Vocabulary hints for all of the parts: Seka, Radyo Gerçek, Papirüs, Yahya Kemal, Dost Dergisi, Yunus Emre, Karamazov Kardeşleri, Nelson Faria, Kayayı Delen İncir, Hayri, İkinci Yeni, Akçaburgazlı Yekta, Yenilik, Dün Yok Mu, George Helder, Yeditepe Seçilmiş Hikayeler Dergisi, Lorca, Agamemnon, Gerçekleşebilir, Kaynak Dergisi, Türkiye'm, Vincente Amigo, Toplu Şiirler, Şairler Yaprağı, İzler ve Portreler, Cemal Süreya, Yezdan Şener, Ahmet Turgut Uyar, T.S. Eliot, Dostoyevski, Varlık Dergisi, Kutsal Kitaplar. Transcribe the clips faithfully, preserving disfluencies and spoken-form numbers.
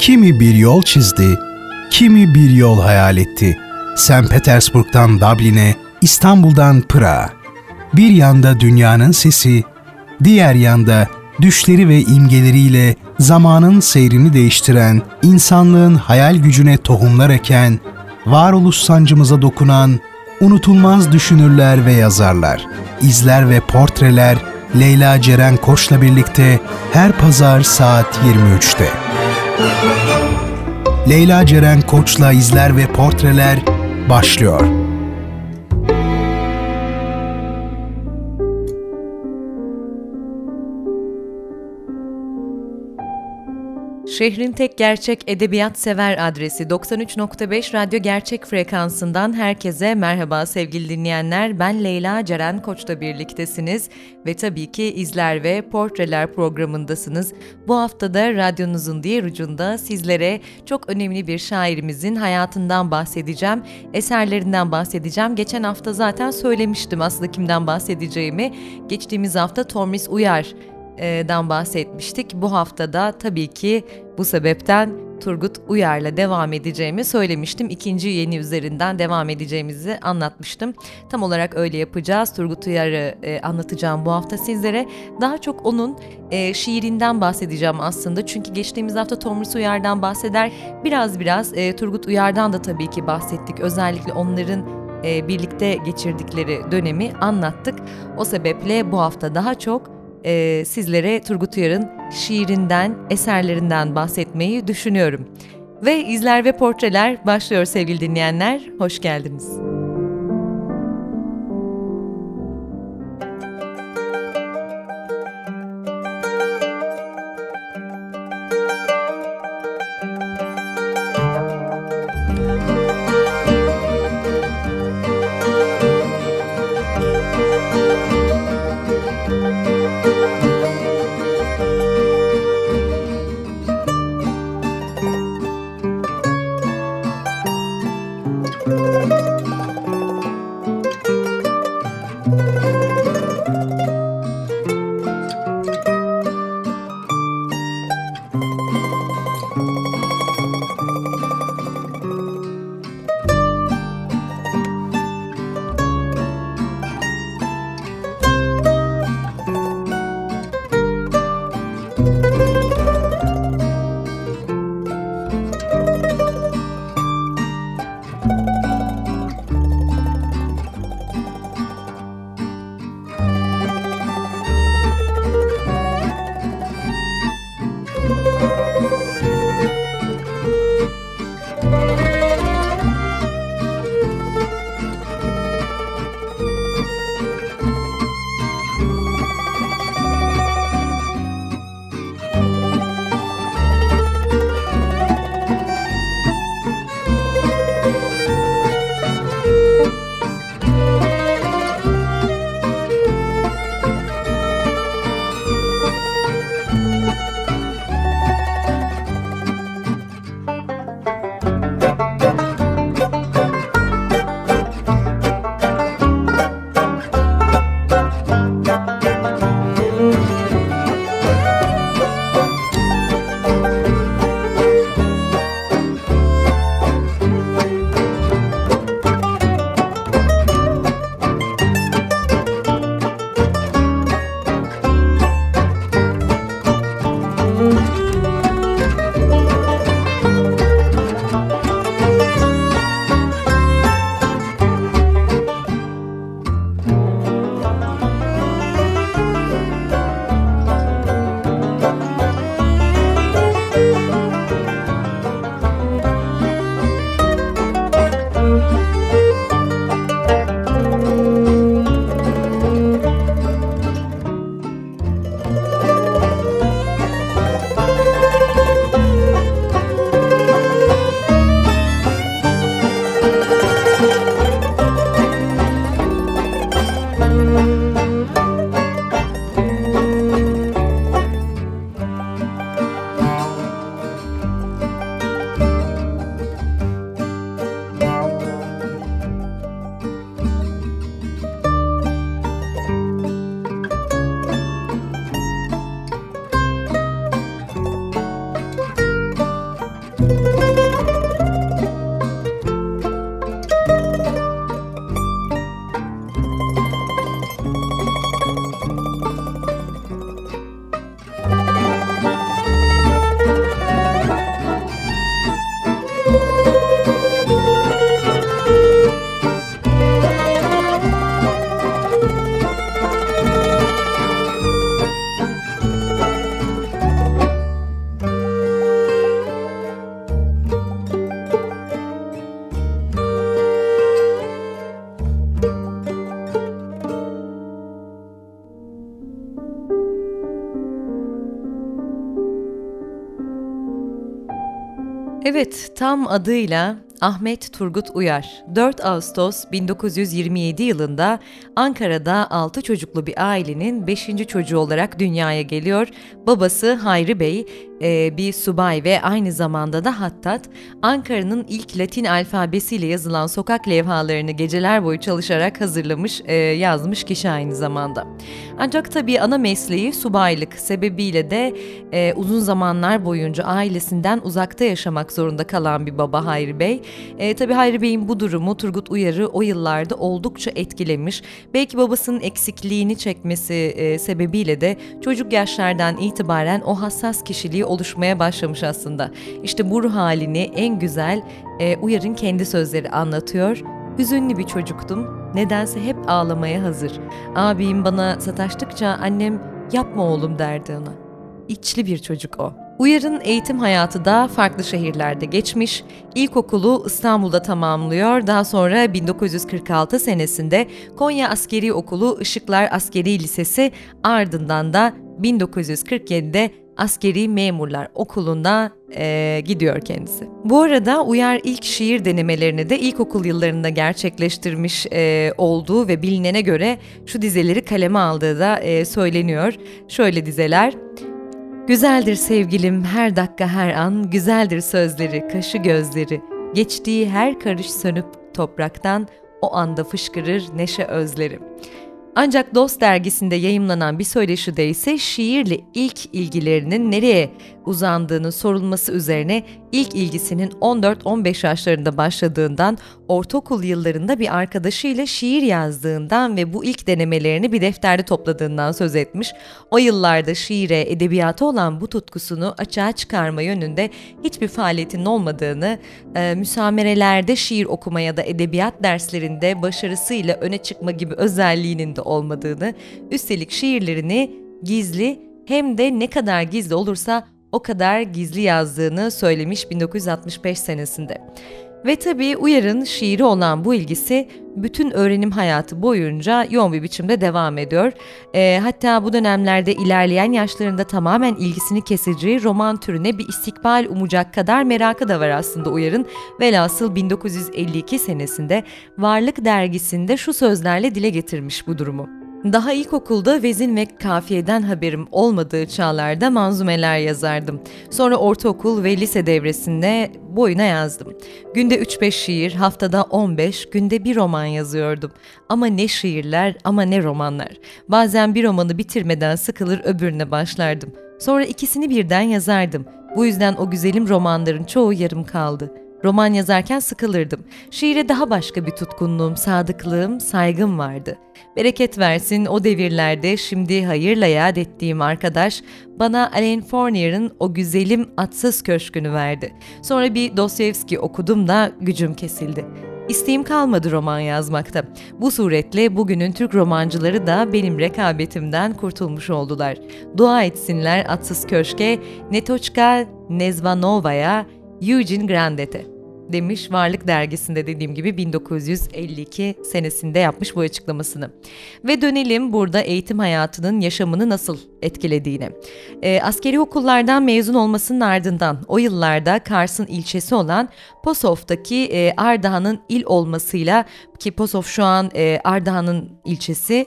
Kimi bir yol çizdi, kimi bir yol hayal etti. Sankt Petersburg'dan Dublin'e, İstanbul'dan Pırağa. Bir yanda dünyanın sesi, diğer yanda düşleri ve imgeleriyle zamanın seyrini değiştiren, insanlığın hayal gücüne tohumlar eken, varoluş sancımıza dokunan unutulmaz düşünürler ve yazarlar. İzler ve Portreler Leyla Ceren Koç'la birlikte her pazar saat yirmi üçte. Leyla Ceren Koç'la İzler ve Portreler başlıyor. Şehrin tek gerçek edebiyat sever adresi doksan üç nokta beş Radyo Gerçek frekansından herkese merhaba sevgili dinleyenler. Ben Leyla Ceren Koç'la birliktesiniz ve tabii ki İzler ve Portreler programındasınız. Bu hafta da radyonuzun diğer ucunda sizlere çok önemli bir şairimizin hayatından bahsedeceğim, eserlerinden bahsedeceğim. Geçen hafta zaten söylemiştim aslında kimden bahsedeceğimi. Geçtiğimiz hafta Tomris Uyar dan bahsetmiştik. Bu haftada tabii ki bu sebepten Turgut Uyar'la devam edeceğimi söylemiştim. İkinci Yeni üzerinden devam edeceğimizi anlatmıştım. Tam olarak öyle yapacağız. Turgut Uyar'ı e, anlatacağım bu hafta sizlere. Daha çok onun e, şiirinden bahsedeceğim aslında. Çünkü geçtiğimiz hafta Tomris Uyar'dan bahseder. Biraz biraz e, Turgut Uyar'dan da tabii ki bahsettik. Özellikle onların e, birlikte geçirdikleri dönemi anlattık. O sebeple bu hafta daha çok Ee, sizlere Turgut Uyar'ın şiirinden, eserlerinden bahsetmeyi düşünüyorum. Ve İzler ve Portreler başlıyor sevgili dinleyenler. Hoş geldiniz. Evet, tam adıyla Ahmet Turgut Uyar, dört Ağustos bin dokuz yüz yirmi yedi yılında Ankara'da altı çocuklu bir ailenin beşinci çocuğu olarak dünyaya geliyor. Babası Hayri Bey, e, bir subay ve aynı zamanda da hattat, Ankara'nın ilk Latin alfabesiyle yazılan sokak levhalarını geceler boyu çalışarak hazırlamış, e, yazmış kişi aynı zamanda. Ancak tabii ana mesleği subaylık sebebiyle de e, uzun zamanlar boyunca ailesinden uzakta yaşamak zorunda kalan bir baba Hayri Bey. E, tabii Hayri Bey'in bu durumu Turgut Uyar'ı o yıllarda oldukça etkilemiş. Belki babasının eksikliğini çekmesi e, sebebiyle de çocuk yaşlardan itibaren o hassas kişiliği oluşmaya başlamış aslında. İşte bu ruh halini en güzel e, Uyar'ın kendi sözleri anlatıyor. Hüzünlü bir çocuktum, nedense hep ağlamaya hazır. Abim bana sataştıkça annem "yapma oğlum" derdi ona. İçli bir çocuk o. Uyar'ın eğitim hayatı da farklı şehirlerde geçmiş, ilkokulu İstanbul'da tamamlıyor, daha sonra bin dokuz yüz kırk altı senesinde Konya Askeri Okulu Işıklar Askeri Lisesi, ardından da bin dokuz yüz kırk yedide Askeri Memurlar Okulu'na e, gidiyor kendisi. Bu arada Uyar ilk şiir denemelerini de ilkokul yıllarında gerçekleştirmiş e, olduğu ve bilinene göre şu dizeleri kaleme aldığı da e, söyleniyor. Şöyle dizeler: Güzeldir sevgilim her dakika her an, güzeldir sözleri, kaşı gözleri. Geçtiği her karış sönüp topraktan, o anda fışkırır neşe özleri. Ancak Dost Dergisi'nde yayımlanan bir söyleşide ise şiirle ilk ilgilerinin nereye uzandığının sorulması üzerine ilk ilgisinin on dört on beş yaşlarında başladığından, ortaokul yıllarında bir arkadaşıyla şiir yazdığından ve bu ilk denemelerini bir defterde topladığından söz etmiş. O yıllarda şiire, edebiyata olan bu tutkusunu açığa çıkarma yönünde hiçbir faaliyetinin olmadığını, e, müsamerelerde şiir okuma ya da edebiyat derslerinde başarısıyla öne çıkma gibi özelliğinin de olmadığını, üstelik şiirlerini gizli, hem de ne kadar gizli olursa o kadar gizli yazdığını söylemiş bin dokuz yüz altmış beş senesinde. Ve tabii Uyar'ın şiiri olan bu ilgisi bütün öğrenim hayatı boyunca yoğun bir biçimde devam ediyor. E, hatta bu dönemlerde ilerleyen yaşlarında tamamen ilgisini kesici roman türüne bir istikbal umacak kadar merakı da var aslında Uyar'ın. Velhasıl bin dokuz yüz elli iki senesinde Varlık Dergisi'nde şu sözlerle dile getirmiş bu durumu: Daha ilkokulda vezin ve kafiyeden haberim olmadığı çağlarda manzumeler yazardım. Sonra ortaokul ve lise devresinde boyuna yazdım. Günde üç beş şiir, haftada on beş, günde bir roman yazıyordum. Ama ne şiirler, ama ne romanlar. Bazen bir romanı bitirmeden sıkılır öbürüne başlardım. Sonra ikisini birden yazardım. Bu yüzden o güzelim romanların çoğu yarım kaldı. Roman yazarken sıkılırdım. Şiire daha başka bir tutkunluğum, sadıklığım, saygım vardı. Bereket versin o devirlerde şimdi hayırla yad ettiğim arkadaş bana Alain Fournier'ın O Güzelim Atsız Köşkünü verdi. Sonra bir Dostoyevski okudum da gücüm kesildi. İsteğim kalmadı roman yazmakta. Bu suretle bugünün Türk romancıları da benim rekabetimden kurtulmuş oldular. Dua etsinler Atsız Köşke, Netochka Nezvanova'ya, Eugene Grandet'e demiş. Varlık Dergisi'nde dediğim gibi bin dokuz yüz elli iki senesinde yapmış bu açıklamasını. Ve dönelim burada eğitim hayatının yaşamını nasıl etkilediğine. E, askeri okullardan mezun olmasının ardından o yıllarda Kars'ın ilçesi olan Posof'taki e, Ardahan'ın il olmasıyla, ki Posof şu an e, Ardahan'ın ilçesi,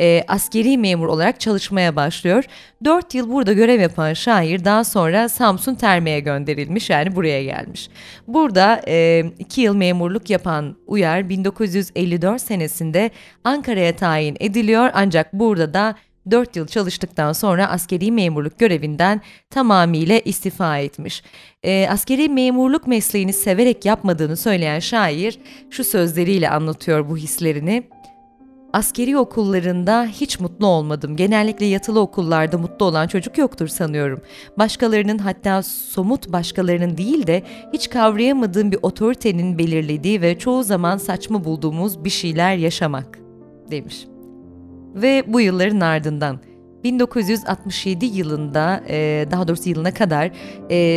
e, askeri memur olarak çalışmaya başlıyor. dört yıl burada görev yapan şair daha sonra Samsun Terme'ye gönderilmiş, yani buraya gelmiş. Burada e, iki yıl memurluk yapan Uyar bin dokuz yüz elli dört senesinde Ankara'ya tayin ediliyor, ancak burada da dört yıl çalıştıktan sonra askeri memurluk görevinden tamamıyla istifa etmiş. E, askeri memurluk mesleğini severek yapmadığını söyleyen şair şu sözleriyle anlatıyor bu hislerini. Askeri okullarında hiç mutlu olmadım. Genellikle yatılı okullarda mutlu olan çocuk yoktur sanıyorum. Başkalarının, hatta somut başkalarının değil de hiç kavrayamadığım bir otoritenin belirlediği ve çoğu zaman saçma bulduğumuz bir şeyler yaşamak demiş. Ve bu yılların ardından bin dokuz yüz altmış yedi yılında, daha doğrusu yılına kadar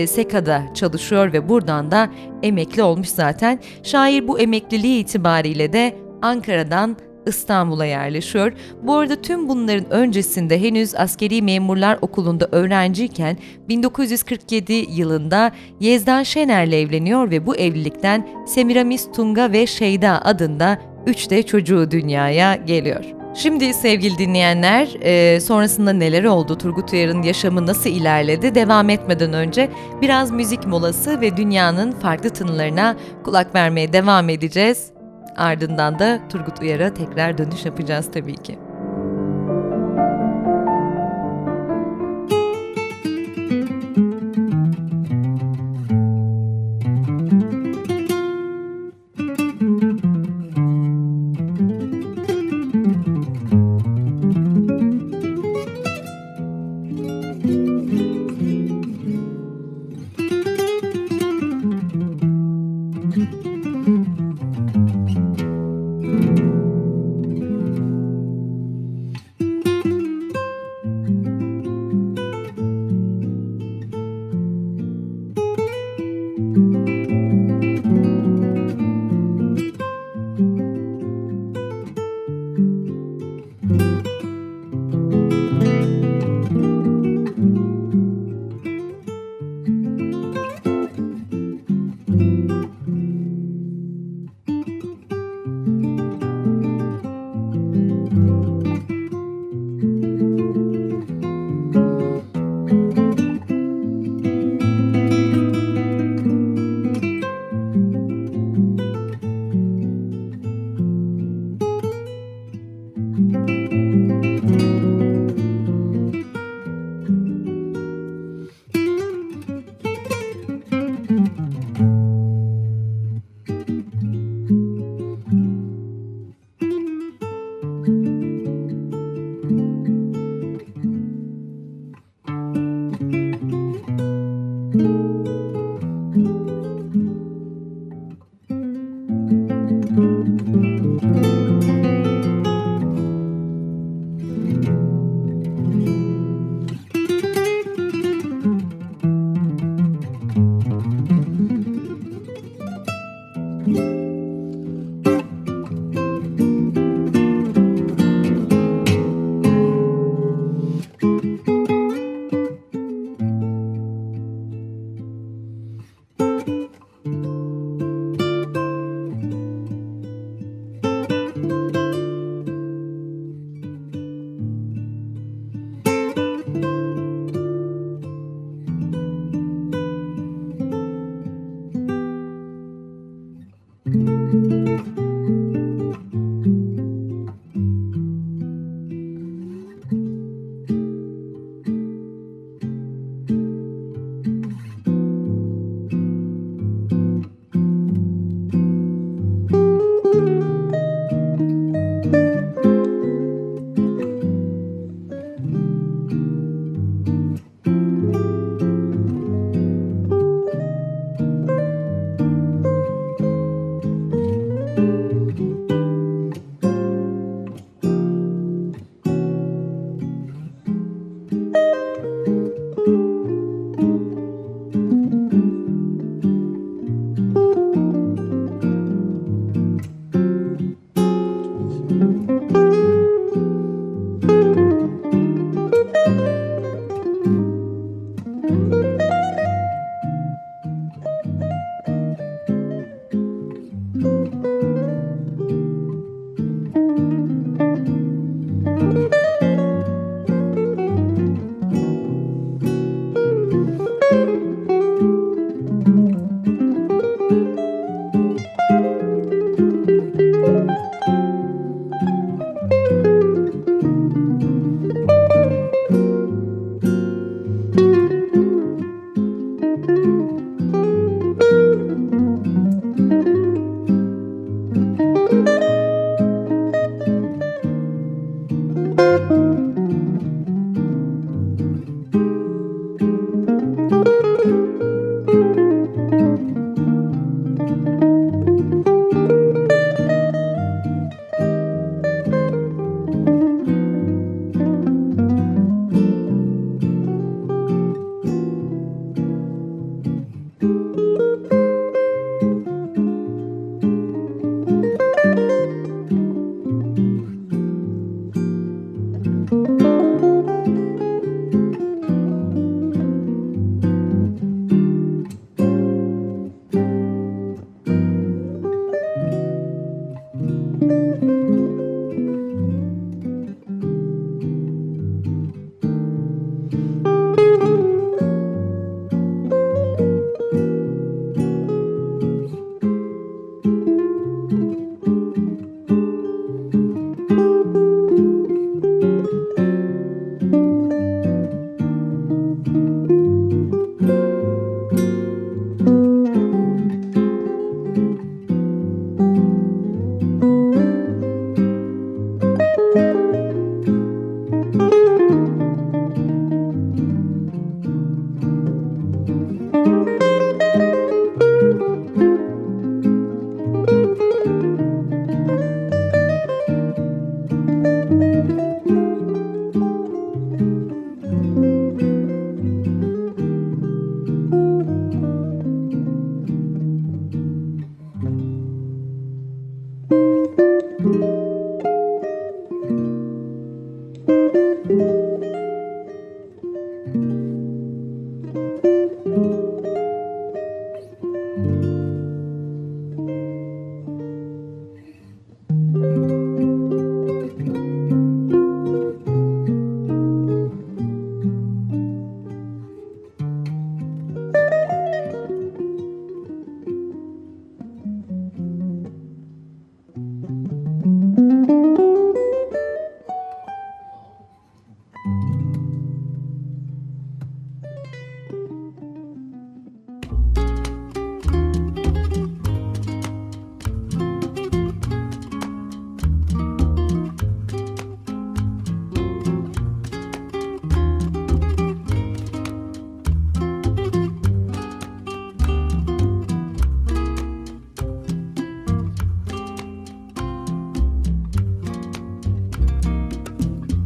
Seka'da çalışıyor ve buradan da emekli olmuş zaten. Şair bu emekliliği itibariyle de Ankara'dan İstanbul'a yerleşiyor. Bu arada tüm bunların öncesinde henüz Askeri Memurlar Okulu'nda öğrenciyken bin dokuz yüz kırk yedi yılında Yezdan Şener'le evleniyor ve bu evlilikten Semiramis, Tunga ve Şeyda adında üç de çocuğu dünyaya geliyor. Şimdi sevgili dinleyenler, e, sonrasında neler oldu, Turgut Uyar'ın yaşamı nasıl ilerledi? Devam etmeden önce biraz müzik molası ve dünyanın farklı tınılarına kulak vermeye devam edeceğiz. Ardından da Turgut Uyar'a tekrar dönüş yapacağız tabii ki.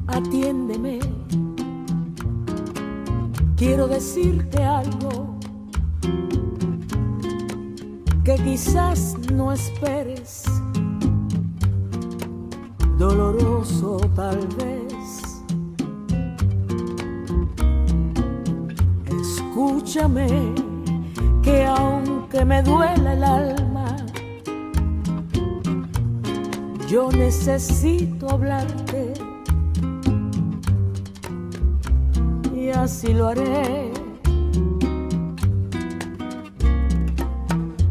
Atiéndeme, quiero decirte algo que quizás no esperes, doloroso tal vez. Escúchame, que aunque me duela el alma, yo necesito hablarte. Así lo haré.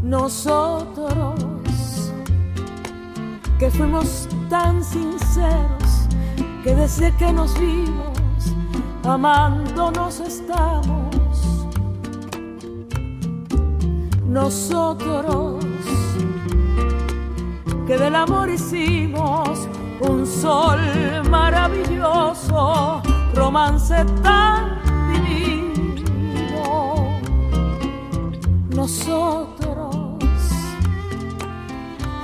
Nosotros que fuimos tan sinceros, que desde que nos vimos amándonos estamos. Nosotros que del amor hicimos un sol maravilloso, romance tan divino. Nosotros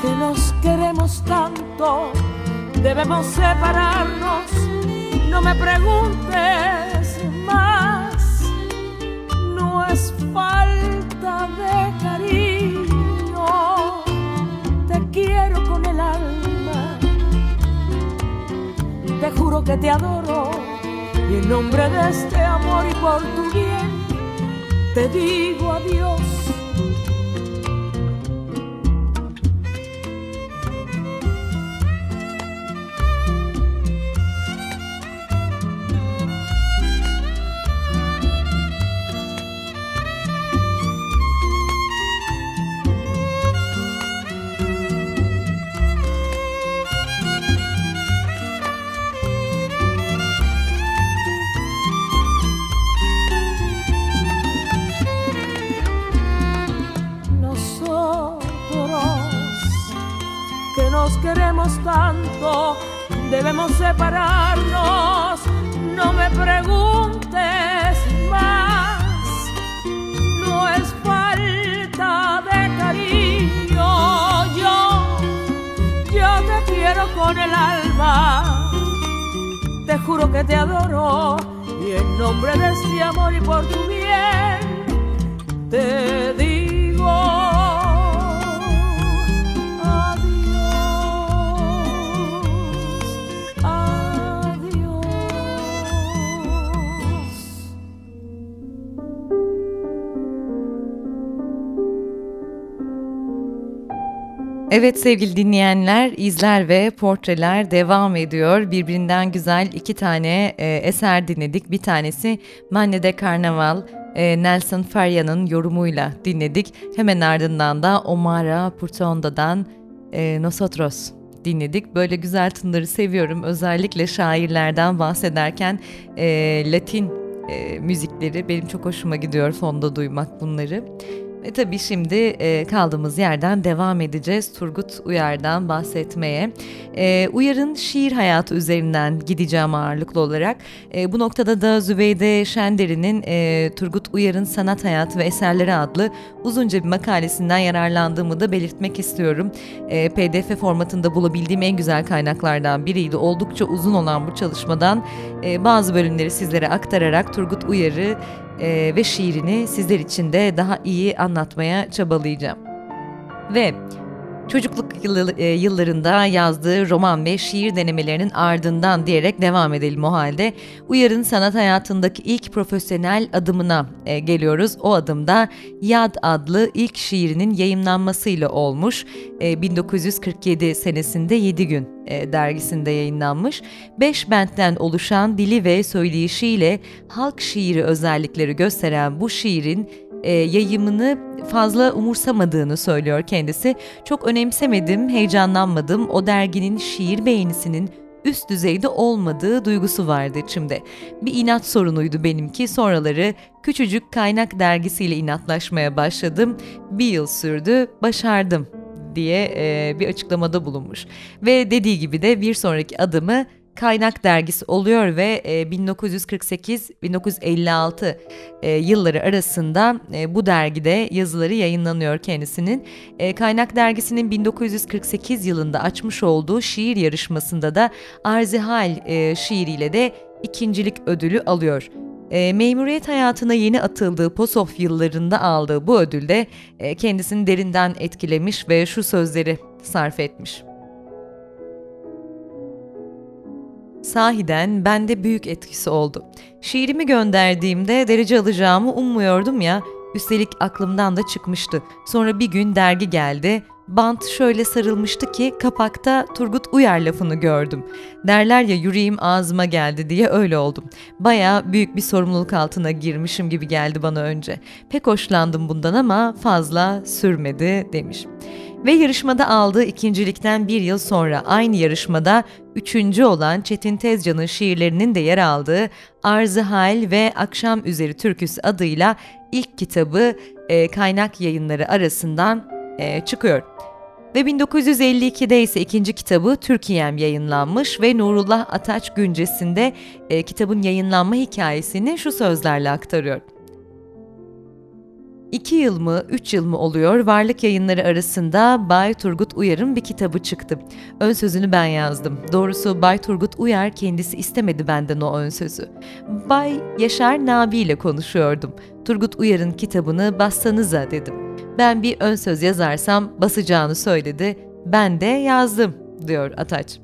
que nos queremos tanto, debemos separarnos. No me preguntes más, no es falta de cariño. Te quiero con el alma, te juro que te adoro. Y en nombre de este amor y por tu bien, te digo adiós. queremos tanto, debemos separarnos, no me preguntes más, no es falta de cariño, yo, yo te quiero con el alma, te juro que te adoro, y en nombre de este amor y por tu bien, te digo. Evet sevgili dinleyenler, izler ve portreler devam ediyor. Birbirinden güzel iki tane e, eser dinledik. Bir tanesi Manne'de Karnaval, e, Nelson Faria'nın yorumuyla dinledik. Hemen ardından da Omara Portuondo'dan e, Nosotros dinledik. Böyle güzel tınları seviyorum. Özellikle şairlerden bahsederken e, Latin e, müzikleri benim çok hoşuma gidiyor, fonda duymak bunları. Ve tabii şimdi e, kaldığımız yerden devam edeceğiz Turgut Uyar'dan bahsetmeye. E, Uyar'ın şiir hayatı üzerinden gideceğim ağırlıklı olarak. E, bu noktada da Zübeyde Şender'in e, Turgut Uyar'ın Sanat Hayatı ve Eserleri adlı uzunca bir makalesinden yararlandığımı da belirtmek istiyorum. E, P D F formatında bulabildiğim en güzel kaynaklardan biriydi. Oldukça uzun olan bu çalışmadan e, bazı bölümleri sizlere aktararak Turgut Uyar'ı Ee, ve şiirini sizler için de daha iyi anlatmaya çabalayacağım. Ve çocukluk yıllarında yazdığı roman ve şiir denemelerinin ardından diyerek devam edelim o halde. Uyar'ın sanat hayatındaki ilk profesyonel adımına e, geliyoruz. O adımda Yad adlı ilk şiirinin yayımlanmasıyla olmuş. E, bin dokuz yüz kırk yedi senesinde yedi gün e, dergisinde yayınlanmış. Beş bentten oluşan dili ve söyleyişiyle halk şiiri özellikleri gösteren bu şiirin E, yayımını fazla umursamadığını söylüyor kendisi. Çok önemsemedim, heyecanlanmadım. O derginin şiir beğenisinin üst düzeyde olmadığı duygusu vardı içimde. Bir inat sorunuydu benimki. Sonraları küçücük Kaynak dergisiyle inatlaşmaya başladım. Bir yıl sürdü, başardım diye e, bir açıklamada bulunmuş. Ve dediği gibi de bir sonraki adımı Kaynak Dergisi oluyor ve bin dokuz yüz kırk sekiz elli altı yılları arasında bu dergide yazıları yayınlanıyor kendisinin. Kaynak Dergisi'nin bin dokuz yüz kırk sekiz yılında açmış olduğu şiir yarışmasında da Arzuhal şiiriyle de ikincilik ödülü alıyor. E, memuriyet hayatına yeni atıldığı Posof yıllarında aldığı bu ödülde e, kendisini derinden etkilemiş ve şu sözleri sarf etmiş. Sahiden bende büyük etkisi oldu. Şiirimi gönderdiğimde derece alacağımı ummuyordum ya, üstelik aklımdan da çıkmıştı. Sonra bir gün dergi geldi, bant şöyle sarılmıştı ki kapakta Turgut Uyar lafını gördüm. Derler ya yüreğim ağzıma geldi diye öyle oldum. Bayağı büyük bir sorumluluk altına girmişim gibi geldi bana önce. Pek hoşlandım bundan ama fazla sürmedi demiş. Ve yarışmada aldığı ikincilikten bir yıl sonra aynı yarışmada üçüncü olan Çetin Tezcan'ın şiirlerinin de yer aldığı Arzuhal ve Akşam Üzeri Türküsü adıyla ilk kitabı e, Kaynak Yayınları arasından e, çıkıyor. Ve bin dokuz yüz elli ikide ise ikinci kitabı Türkiye'm yayınlanmış ve Nurullah Ataç güncesinde e, kitabın yayınlanma hikayesini şu sözlerle aktarıyor. İki yıl mı, üç yıl mı oluyor, Varlık Yayınları arasında Bay Turgut Uyar'ın bir kitabı çıktı. Ön sözünü ben yazdım. Doğrusu Bay Turgut Uyar kendisi istemedi benden o ön sözü. Bay Yaşar Nabi ile konuşuyordum. Turgut Uyar'ın kitabını bassanıza dedim. Ben bir ön söz yazarsam basacağını söyledi. Ben de yazdım, diyor Ataç.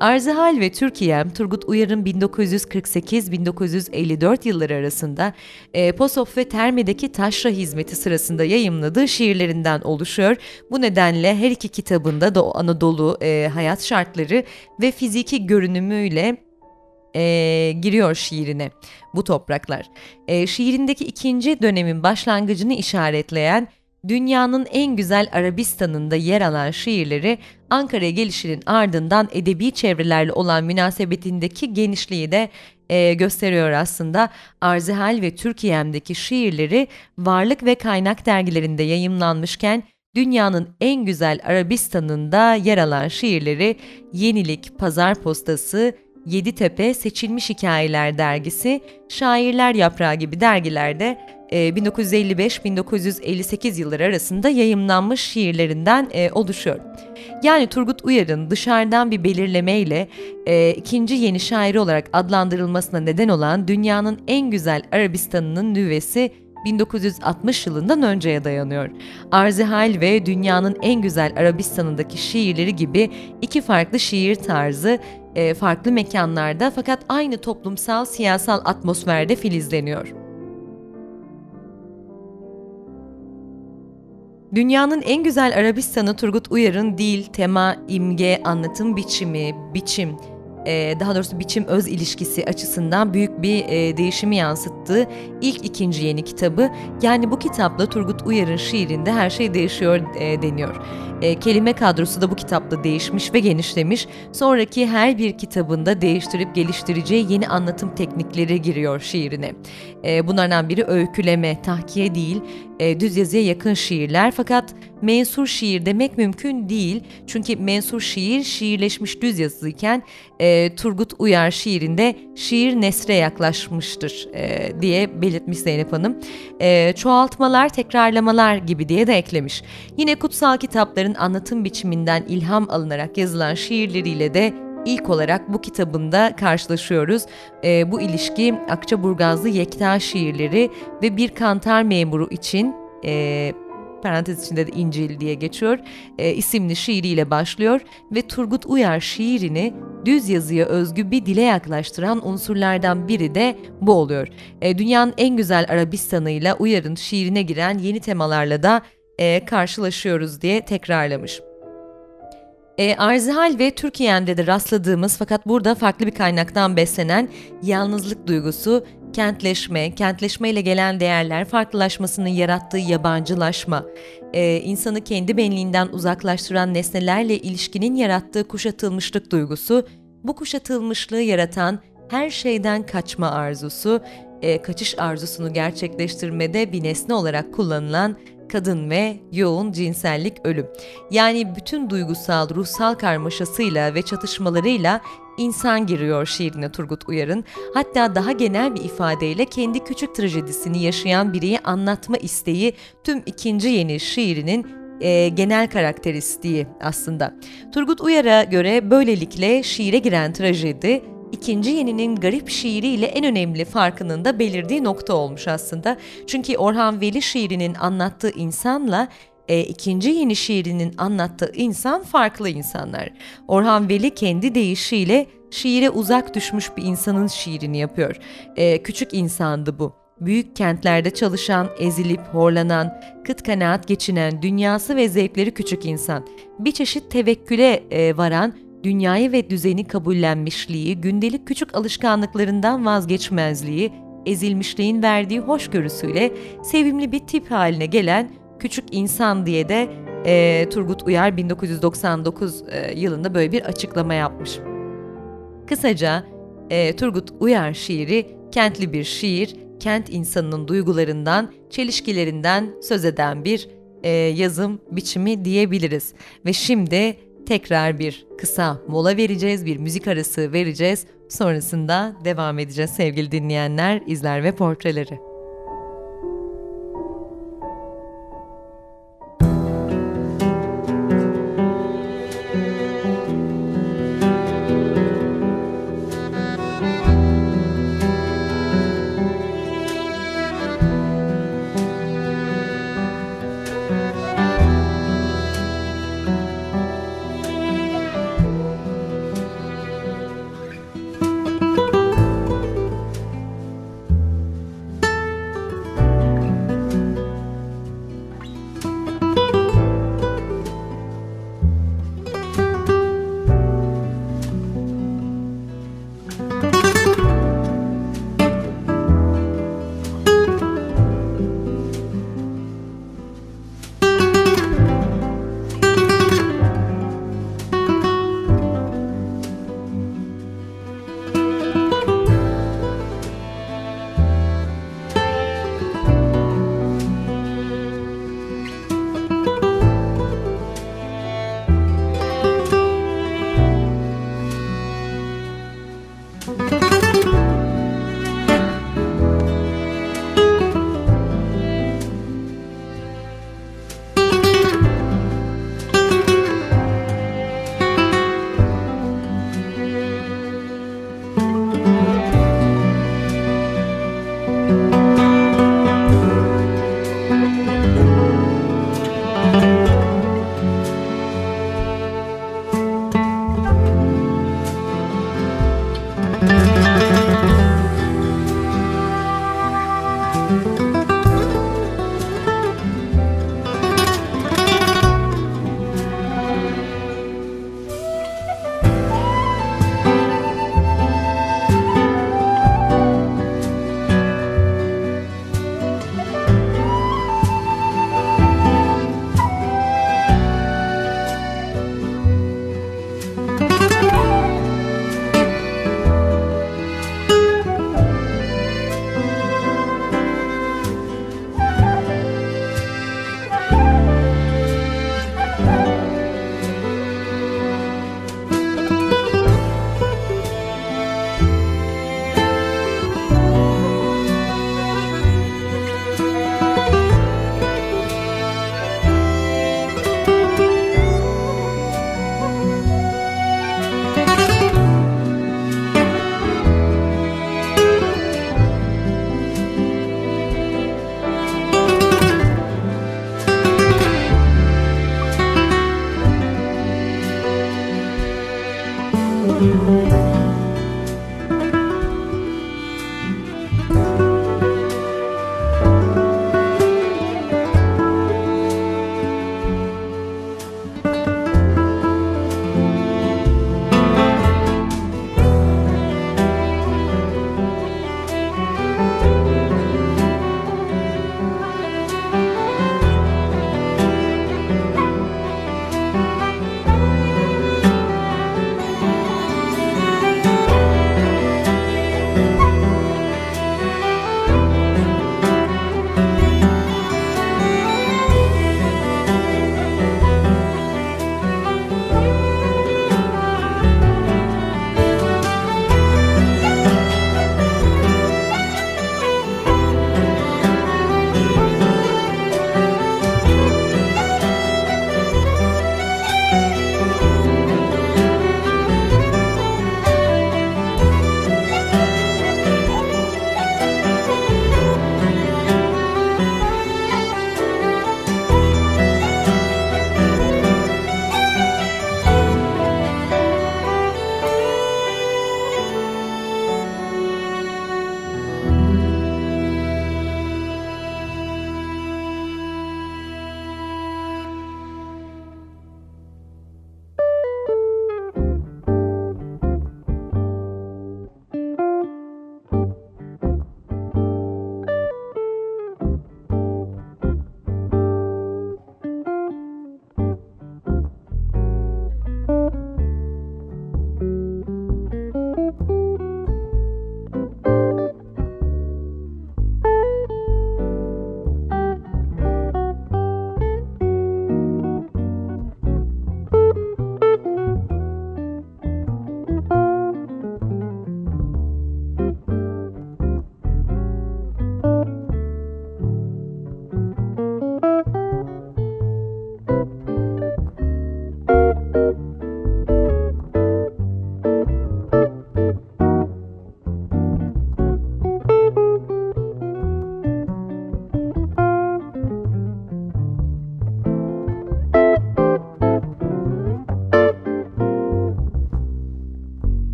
Arzuhal ve Türkiye'm, Turgut Uyar'ın bin dokuz yüz kırk sekiz elli dört yılları arasında e, Posof ve Terme'deki taşra hizmeti sırasında yayımladığı şiirlerinden oluşuyor. Bu nedenle her iki kitabında da Anadolu e, hayat şartları ve fiziki görünümüyle E, giriyor şiirine bu topraklar. E, şiirindeki ikinci dönemin başlangıcını işaretleyen Dünyanın En Güzel Arabistan'ında yer alan şiirleri Ankara'ya gelişinin ardından edebi çevrelerle olan münasebetindeki genişliği de e, gösteriyor aslında. Arzuhal ve Türkiye'mdeki şiirleri Varlık ve Kaynak dergilerinde yayımlanmışken Dünyanın en güzel Arabistan'ında yer alan şiirleri Yenilik, Pazar Postası, Yeditepe Seçilmiş Hikayeler Dergisi, Şairler Yaprağı gibi dergilerde bin dokuz yüz elli beş - bin dokuz yüz elli sekiz yılları arasında yayımlanmış şiirlerinden oluşuyor. Yani Turgut Uyar'ın dışarıdan bir belirlemeyle ikinci yeni şairi olarak adlandırılmasına neden olan Dünyanın en güzel Arabistan'ının nüvesi bin dokuz yüz altmış yılından önceye dayanıyor. Arzuhal ve Dünyanın en güzel Arabistan'ındaki şiirleri gibi iki farklı şiir tarzı farklı mekanlarda fakat aynı toplumsal siyasal atmosferde filizleniyor. Dünyanın en güzel Arabistan'ı Turgut Uyar'ın dil, tema, imge, anlatım biçimi, biçim, daha doğrusu biçim öz ilişkisi açısından büyük bir değişimi yansıttığı ilk ikinci yeni kitabı. Yani bu kitapla Turgut Uyar'ın şiirinde her şey değişiyor deniyor. Kelime kadrosu da bu kitapla değişmiş ve genişlemiş. Sonraki her bir kitabında değiştirip geliştireceği yeni anlatım teknikleri giriyor şiirine. Bunlardan biri öyküleme, tahkiye değil, düz yazıya yakın şiirler fakat mensur şiir demek mümkün değil. Çünkü mensur şiir şiirleşmiş düz yazıyken e, Turgut Uyar şiirinde şiir nesre yaklaşmıştır e, diye belirtmiş Zeynep Hanım. E, çoğaltmalar, tekrarlamalar gibi diye de eklemiş. Yine kutsal kitapların anlatım biçiminden ilham alınarak yazılan şiirleriyle de İlk olarak bu kitabında karşılaşıyoruz. E, bu ilişki Akçaburgazlı Yekta şiirleri ve bir kantar memuru için, e, parantez içinde de İncil diye geçiyor, e, isimli şiiriyle başlıyor ve Turgut Uyar şiirini düz yazıya özgü bir dile yaklaştıran unsurlardan biri de bu oluyor. E, Dünyanın en güzel Arabistan'ıyla Uyar'ın şiirine giren yeni temalarla da e, karşılaşıyoruz diye tekrarlamış. E, Arzuhal ve Türkiye'mde de rastladığımız fakat burada farklı bir kaynaktan beslenen yalnızlık duygusu, kentleşme, kentleşmeyle gelen değerler farklılaşmasının yarattığı yabancılaşma, e, insanı kendi benliğinden uzaklaştıran nesnelerle ilişkinin yarattığı kuşatılmışlık duygusu, bu kuşatılmışlığı yaratan her şeyden kaçma arzusu, e, kaçış arzusunu gerçekleştirmede bir nesne olarak kullanılan kadın ve yoğun cinsellik ölüm. Yani bütün duygusal, ruhsal karmaşasıyla ve çatışmalarıyla insan giriyor şiirine Turgut Uyar'ın. Hatta daha genel bir ifadeyle kendi küçük trajedisini yaşayan biriyi anlatma isteği tüm ikinci yeni şiirinin e, genel karakteristiği aslında. Turgut Uyar'a göre böylelikle şiire giren trajedi, İkinci Yeni'nin garip şiiriyle en önemli farkının da belirdiği nokta olmuş aslında. Çünkü Orhan Veli şiirinin anlattığı insanla e, İkinci Yeni şiirinin anlattığı insan farklı insanlar. Orhan Veli kendi deyişiyle şiire uzak düşmüş bir insanın şiirini yapıyor. E, küçük insandı bu. Büyük kentlerde çalışan, ezilip horlanan, kıt kanaat geçinen, dünyası ve zevkleri küçük insan. Bir çeşit tevekküle e, varan, dünyayı ve düzeni kabullenmişliği, gündelik küçük alışkanlıklarından vazgeçmezliği, ezilmişliğin verdiği hoşgörüsüyle sevimli bir tip haline gelen küçük insan diye de e, Turgut Uyar bin dokuz yüz doksan dokuz e, yılında böyle bir açıklama yapmış. Kısaca e, Turgut Uyar şiiri kentli bir şiir, kent insanının duygularından, çelişkilerinden söz eden bir e, yazım biçimi diyebiliriz. Ve şimdi tekrar bir kısa mola vereceğiz, bir müzik arası vereceğiz. Sonrasında devam edeceğiz sevgili dinleyenler, izler ve portreleri.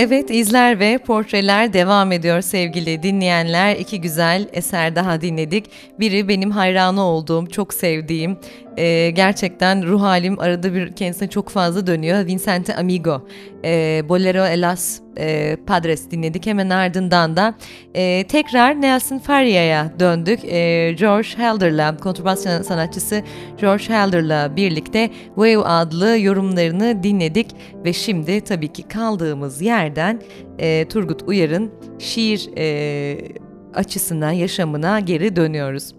Evet, izler ve portreler devam ediyor sevgili dinleyenler. İki güzel eser daha dinledik. Biri benim hayranı olduğum, çok sevdiğim, e, gerçekten ruh halim arada bir kendisine çok fazla dönüyor. Vincente Amigo, e, Bolero Elas e, Padres dinledik. Hemen ardından da e, tekrar Nelson Faria'ya döndük. E, George Helder'la, kontrbas sanatçısı George Helder'la birlikte Wave adlı yorumlarını dinledik. Ve şimdi tabii ki kaldığımız yerden e, Turgut Uyar'ın şiir e, açısına, yaşamına geri dönüyoruz.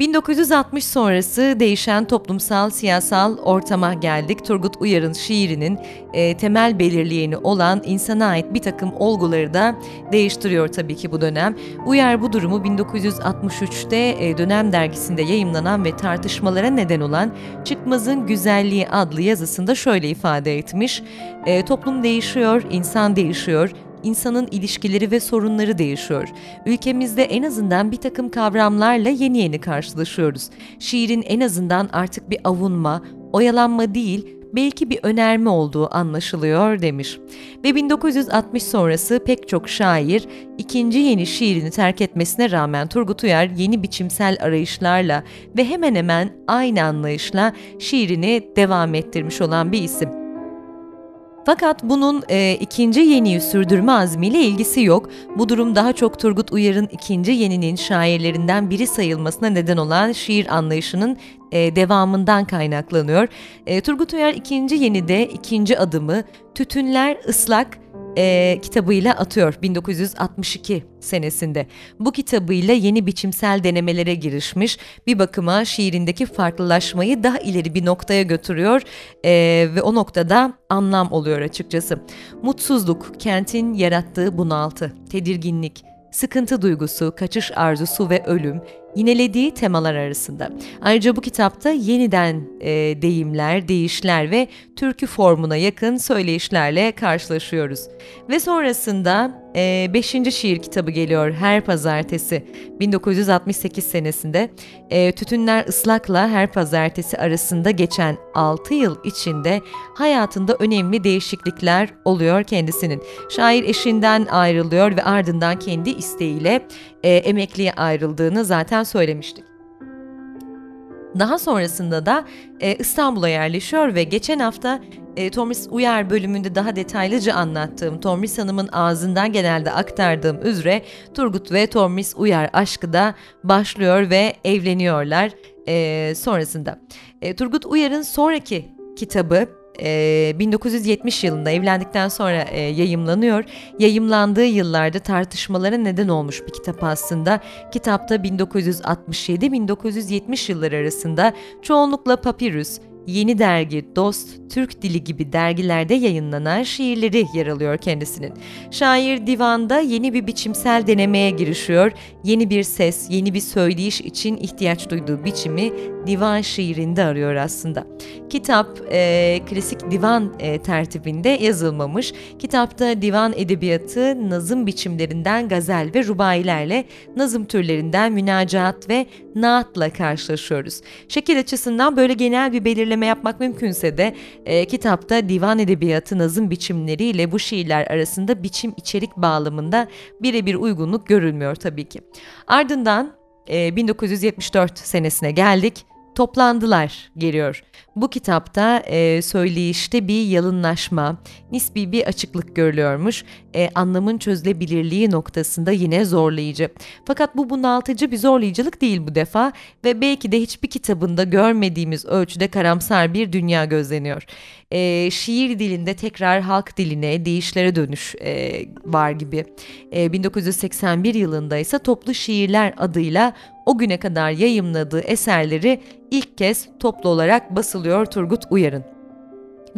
bin dokuz yüz altmış sonrası değişen toplumsal, siyasal ortama geldik. Turgut Uyar'ın şiirinin e, temel belirleyeni olan insana ait bir takım olguları da değiştiriyor tabii ki bu dönem. Uyar bu durumu bin dokuz yüz altmış üçte e, Dönem Dergisi'nde yayımlanan ve tartışmalara neden olan Çıkmaz'ın Güzelliği adlı yazısında şöyle ifade etmiş. E, toplum değişiyor, insan değişiyor. İnsanın ilişkileri ve sorunları değişiyor. Ülkemizde en azından bir takım kavramlarla yeni yeni karşılaşıyoruz. Şiirin en azından artık bir avunma, oyalanma değil, belki bir önerme olduğu anlaşılıyor demiş. Ve bin dokuz yüz altmış sonrası pek çok şair ikinci yeni şiirini terk etmesine rağmen Turgut Uyar yeni biçimsel arayışlarla ve hemen hemen aynı anlayışla şiirini devam ettirmiş olan bir isim. Fakat bunun e, ikinci yeniyi sürdürme azmiyle ilgisi yok. Bu durum daha çok Turgut Uyar'ın ikinci yeninin şairlerinden biri sayılmasına neden olan şiir anlayışının e, devamından kaynaklanıyor. E, Turgut Uyar ikinci yenide ikinci adımı Tütünler Islak E, kitabıyla atıyor bin dokuz yüz altmış iki senesinde. Bu kitabıyla yeni biçimsel denemelere girişmiş, bir bakıma şiirindeki farklılaşmayı daha ileri bir noktaya götürüyor e, ve o noktada anlam oluyor açıkçası. Mutsuzluk, kentin yarattığı bunaltı, tedirginlik, sıkıntı duygusu, kaçış arzusu ve ölüm yinelediği temalar arasında. Ayrıca bu kitapta yeniden e, deyimler, deyişler ve türkü formuna yakın söyleyişlerle karşılaşıyoruz. Ve sonrasında beşinci E, şiir kitabı geliyor, Her Pazartesi bin dokuz yüz altmış sekiz senesinde. E, Tütünler Islak'la Her Pazartesi arasında geçen altı yıl içinde hayatında önemli değişiklikler oluyor kendisinin. Şair eşinden ayrılıyor ve ardından kendi isteğiyle e, emekliye ayrıldığını zaten söylemiştik. Daha sonrasında da e, İstanbul'a yerleşiyor ve geçen hafta e, Tomris Uyar bölümünde daha detaylıca anlattığım, Tomris Hanım'ın ağzından genelde aktardığım üzere Turgut ve Tomris Uyar aşkı da başlıyor ve evleniyorlar e, sonrasında. E, Turgut Uyar'ın sonraki kitabı bin dokuz yüz yetmiş yılında evlendikten sonra e, yayımlanıyor. Yayımlandığı yıllarda tartışmalara neden olmuş bir kitap aslında. Kitapta bin dokuz yüz altmış yedi - bin dokuz yüz yetmiş yılları arasında çoğunlukla Papirüs, Yeni Dergi, Dost, Türk Dili gibi dergilerde yayınlanan şiirleri yer alıyor kendisinin. Şair divanda yeni bir biçimsel denemeye girişiyor. Yeni bir ses, yeni bir söyleyiş için ihtiyaç duyduğu biçimi divan şiirinde arıyor aslında. Kitap e, klasik divan e, tertibinde yazılmamış. Kitapta divan edebiyatı nazım biçimlerinden gazel ve rubailerle, nazım türlerinden münacaat ve naatla karşılaşıyoruz. Şekil açısından böyle genel bir belirleme yapmak mümkünse de e, kitapta divan edebiyatı nazım biçimleriyle bu şiirler arasında biçim içerik bağlamında birebir uygunluk görülmüyor tabii ki. Ardından e, bin dokuz yüz yetmiş dört senesine geldik. Toplandılar geliyor. Bu kitapta e, söyleyişte bir yalınlaşma, nispi bir açıklık görülüyormuş. E, anlamın çözülebilirliği noktasında yine zorlayıcı. Fakat bu bunaltıcı bir zorlayıcılık değil bu defa ve belki de hiçbir kitabında görmediğimiz ölçüde karamsar bir dünya gözleniyor. E, şiir dilinde tekrar halk diline, deyişlere dönüş e, var gibi. E, bin dokuz yüz seksen bir yılında ise Toplu Şiirler adıyla o güne kadar yayımladığı eserleri ilk kez toplu olarak basılıyor Turgut Uyar'ın.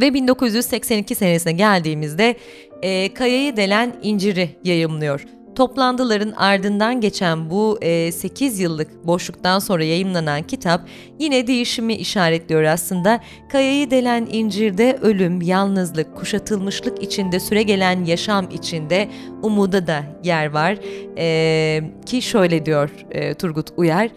Ve bin dokuz yüz seksen iki senesine geldiğimizde e, Kayayı Delen İncir'i yayımlıyor. Toplandıların ardından geçen bu e, sekiz yıllık boşluktan sonra yayımlanan kitap yine değişimi işaretliyor aslında. Kayayı Delen İncir'de ölüm, yalnızlık, kuşatılmışlık içinde süregelen yaşam içinde umuda da yer var e, ki şöyle diyor e, Turgut Uyar.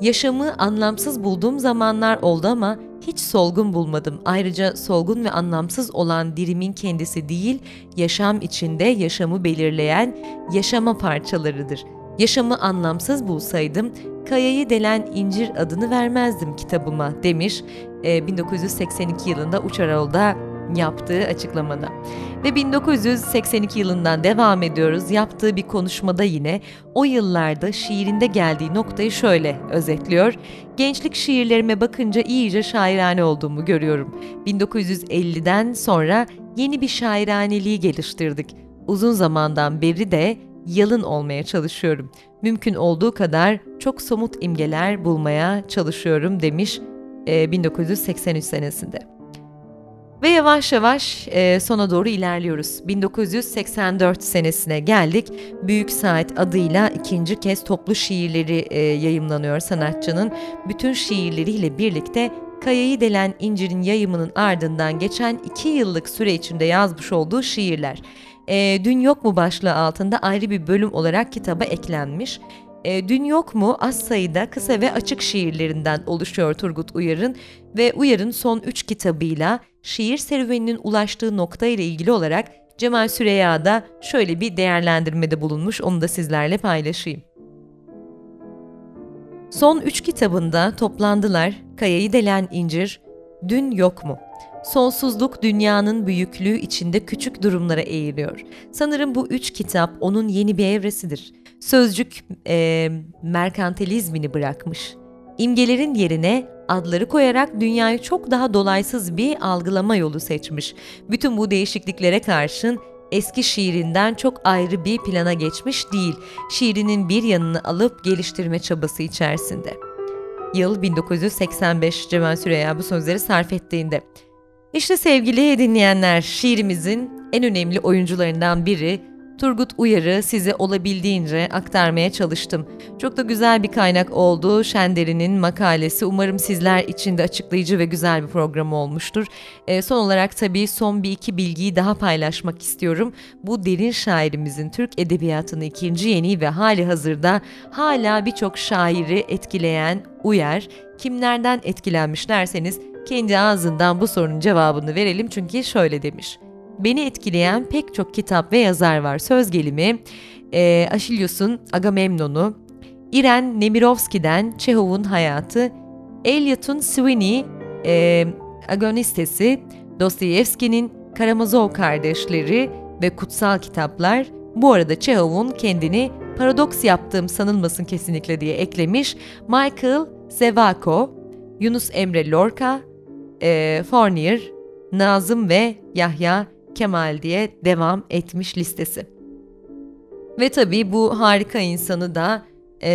Yaşamı anlamsız bulduğum zamanlar oldu ama hiç solgun bulmadım. Ayrıca solgun ve anlamsız olan dirimin kendisi değil, yaşam içinde yaşamı belirleyen yaşama parçalarıdır. Yaşamı anlamsız bulsaydım, Kayayı Delen İncir adını vermezdim kitabıma demiş bin dokuz yüz seksen iki yılında Uçarol'da yaptığı açıklamada. Ve bin dokuz yüz seksen iki yılından devam ediyoruz. Yaptığı bir konuşmada yine o yıllarda şiirinde geldiği noktayı şöyle özetliyor. Gençlik şiirlerime bakınca iyice şairane olduğumu görüyorum. bin dokuz yüz elliden sonra yeni bir şairaneliği geliştirdik. Uzun zamandan beri de yalın olmaya çalışıyorum. Mümkün olduğu kadar çok somut imgeler bulmaya çalışıyorum demiş bin dokuz yüz seksen üç senesinde. Ve yavaş yavaş e, sona doğru ilerliyoruz. bin dokuz yüz seksen dört senesine geldik. Büyük Saat adıyla ikinci kez toplu şiirleri e, yayımlanıyor sanatçının. Bütün şiirleriyle birlikte Kayayı Delen İncir'in yayımının ardından geçen iki yıllık süre içinde yazmış olduğu şiirler. E, Dün Yok Mu başlığı altında ayrı bir bölüm olarak kitaba eklenmiş. E, Dün Yok Mu az sayıda kısa ve açık şiirlerinden oluşuyor Turgut Uyar'ın ve Uyar'ın son üç kitabıyla şiir serüveninin ulaştığı nokta ile ilgili olarak Cemal Süreyya da şöyle bir değerlendirmede bulunmuş, onu da sizlerle paylaşayım. Son üç kitabında Toplandılar, Kayayı Delen İncir, Dün Yok Mu? Sonsuzluk dünyanın büyüklüğü içinde küçük durumlara eğiliyor. Sanırım bu üç kitap onun yeni bir evresidir. Sözcük e, merkantilizmini bırakmış. İmgelerin yerine adları koyarak dünyayı çok daha dolaysız bir algılama yolu seçmiş. Bütün bu değişikliklere karşın eski şiirinden çok ayrı bir plana geçmiş değil. Şiirinin bir yanını alıp geliştirme çabası içerisinde. Yıl bin dokuz yüz seksen beş Cemal Süreyya bu sözleri sarf ettiğinde. İşte sevgili dinleyenler, şiirimizin en önemli oyuncularından biri Turgut Uyar'ı size olabildiğince aktarmaya çalıştım. Çok da güzel bir kaynak oldu Şender'in makalesi. Umarım sizler için de açıklayıcı ve güzel bir program olmuştur. E, son olarak tabii son bir iki bilgiyi daha paylaşmak istiyorum. Bu derin şairimizin Türk Edebiyatı'nın ikinci yeni ve hali hazırda hala birçok şairi etkileyen Uyar, kimlerden etkilenmiş derseniz kendi ağzından bu sorunun cevabını verelim çünkü şöyle demiş. Beni etkileyen pek çok kitap ve yazar var. Söz gelimi e, Aşilyos'un Agamemnon'u, İren Nemirovski'den Çehov'un Hayatı, Eliot'un Sweeney, e, Agonistesi, Dostoyevski'nin Karamazov Kardeşleri ve kutsal kitaplar. Bu arada Çehov'un kendini paradoks yaptığım sanılmasın kesinlikle diye eklemiş. Michael Zevako, Yunus Emre Lorca, e, Fournier, Nazım ve Yahya Kemal diye devam etmiş listesi. Ve tabii bu harika insanı da e,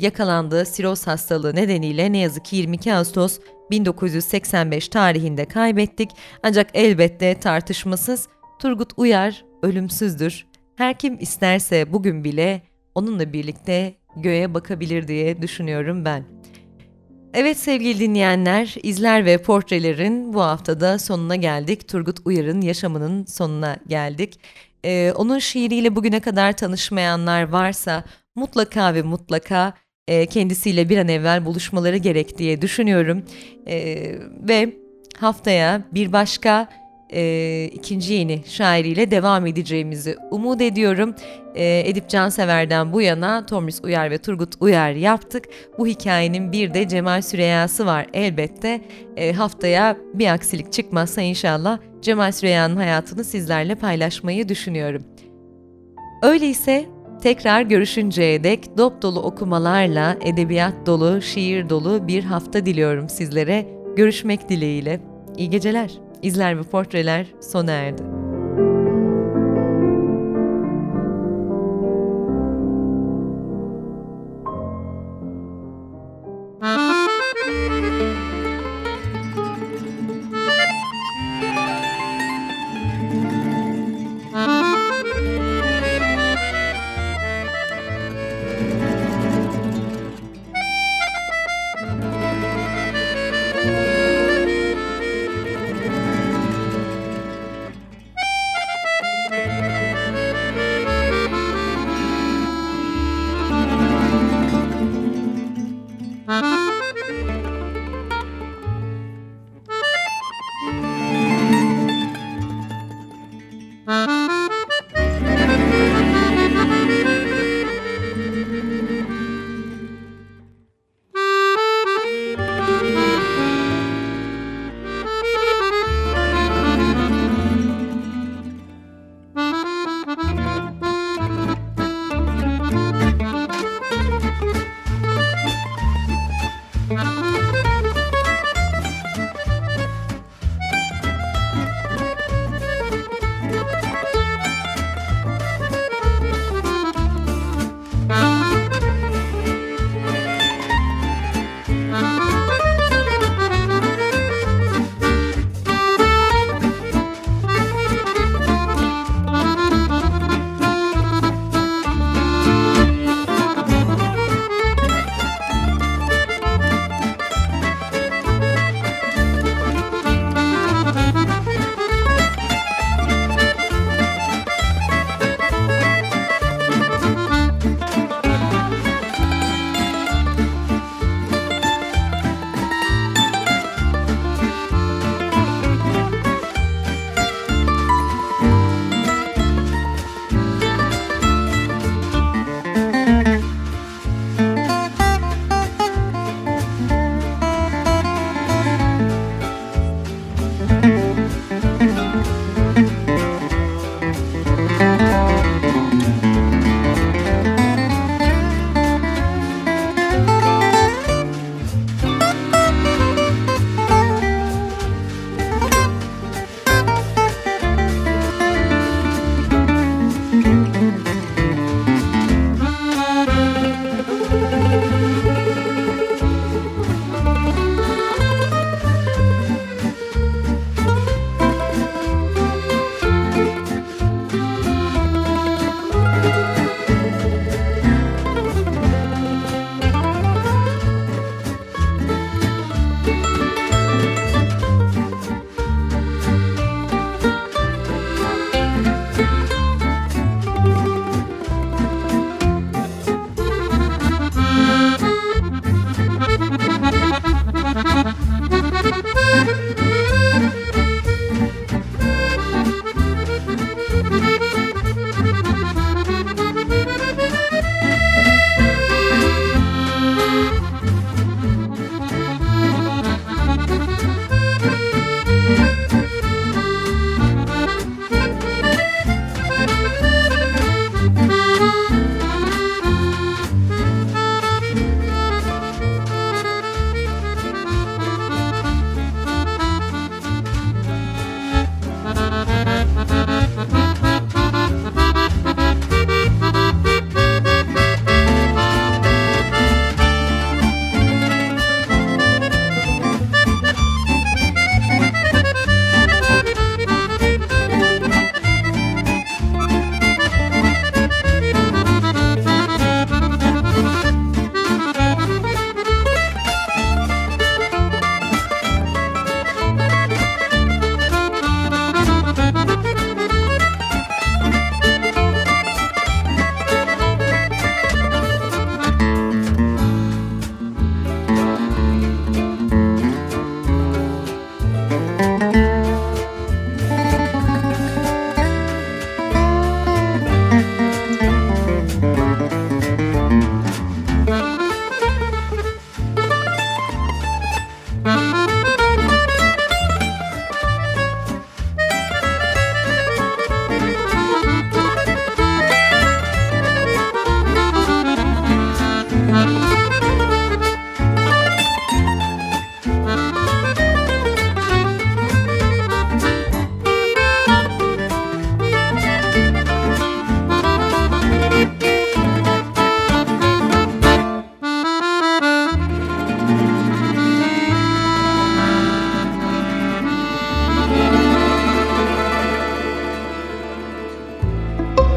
yakalandığı siroz hastalığı nedeniyle ne yazık ki yirmi iki Ağustos bin dokuz yüz seksen beş tarihinde kaybettik. Ancak elbette tartışmasız Turgut Uyar ölümsüzdür. Her kim isterse bugün bile onunla birlikte göğe bakabilir diye düşünüyorum ben. Evet sevgili dinleyenler, İzler ve Portrelerin bu haftada sonuna geldik. Turgut Uyar'ın yaşamının sonuna geldik. Ee, onun şiiriyle bugüne kadar tanışmayanlar varsa mutlaka ve mutlaka e, kendisiyle bir an evvel buluşmaları gerek diye düşünüyorum. E, ve haftaya bir başka e, ikinci yeni şairiyle devam edeceğimizi umut ediyorum. Ee, Edip Cansever'den bu yana Tomris Uyar ve Turgut Uyar yaptık. Bu hikayenin bir de Cemal Süreyya'sı var elbette. Ee, haftaya bir aksilik çıkmazsa inşallah Cemal Süreyya'nın hayatını sizlerle paylaşmayı düşünüyorum. Öyleyse tekrar görüşünceye dek dop dolu okumalarla edebiyat dolu, şiir dolu bir hafta diliyorum sizlere. Görüşmek dileğiyle. İyi geceler. İzler ve Portreler sona erdi.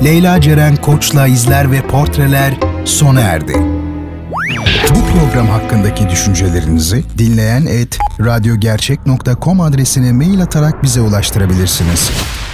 Leyla Ceren Koç'la İzler ve Portreler sona erdi. Bu program hakkındaki düşüncelerinizi dinleyen et radyogercek nokta com adresine mail atarak bize ulaştırabilirsiniz.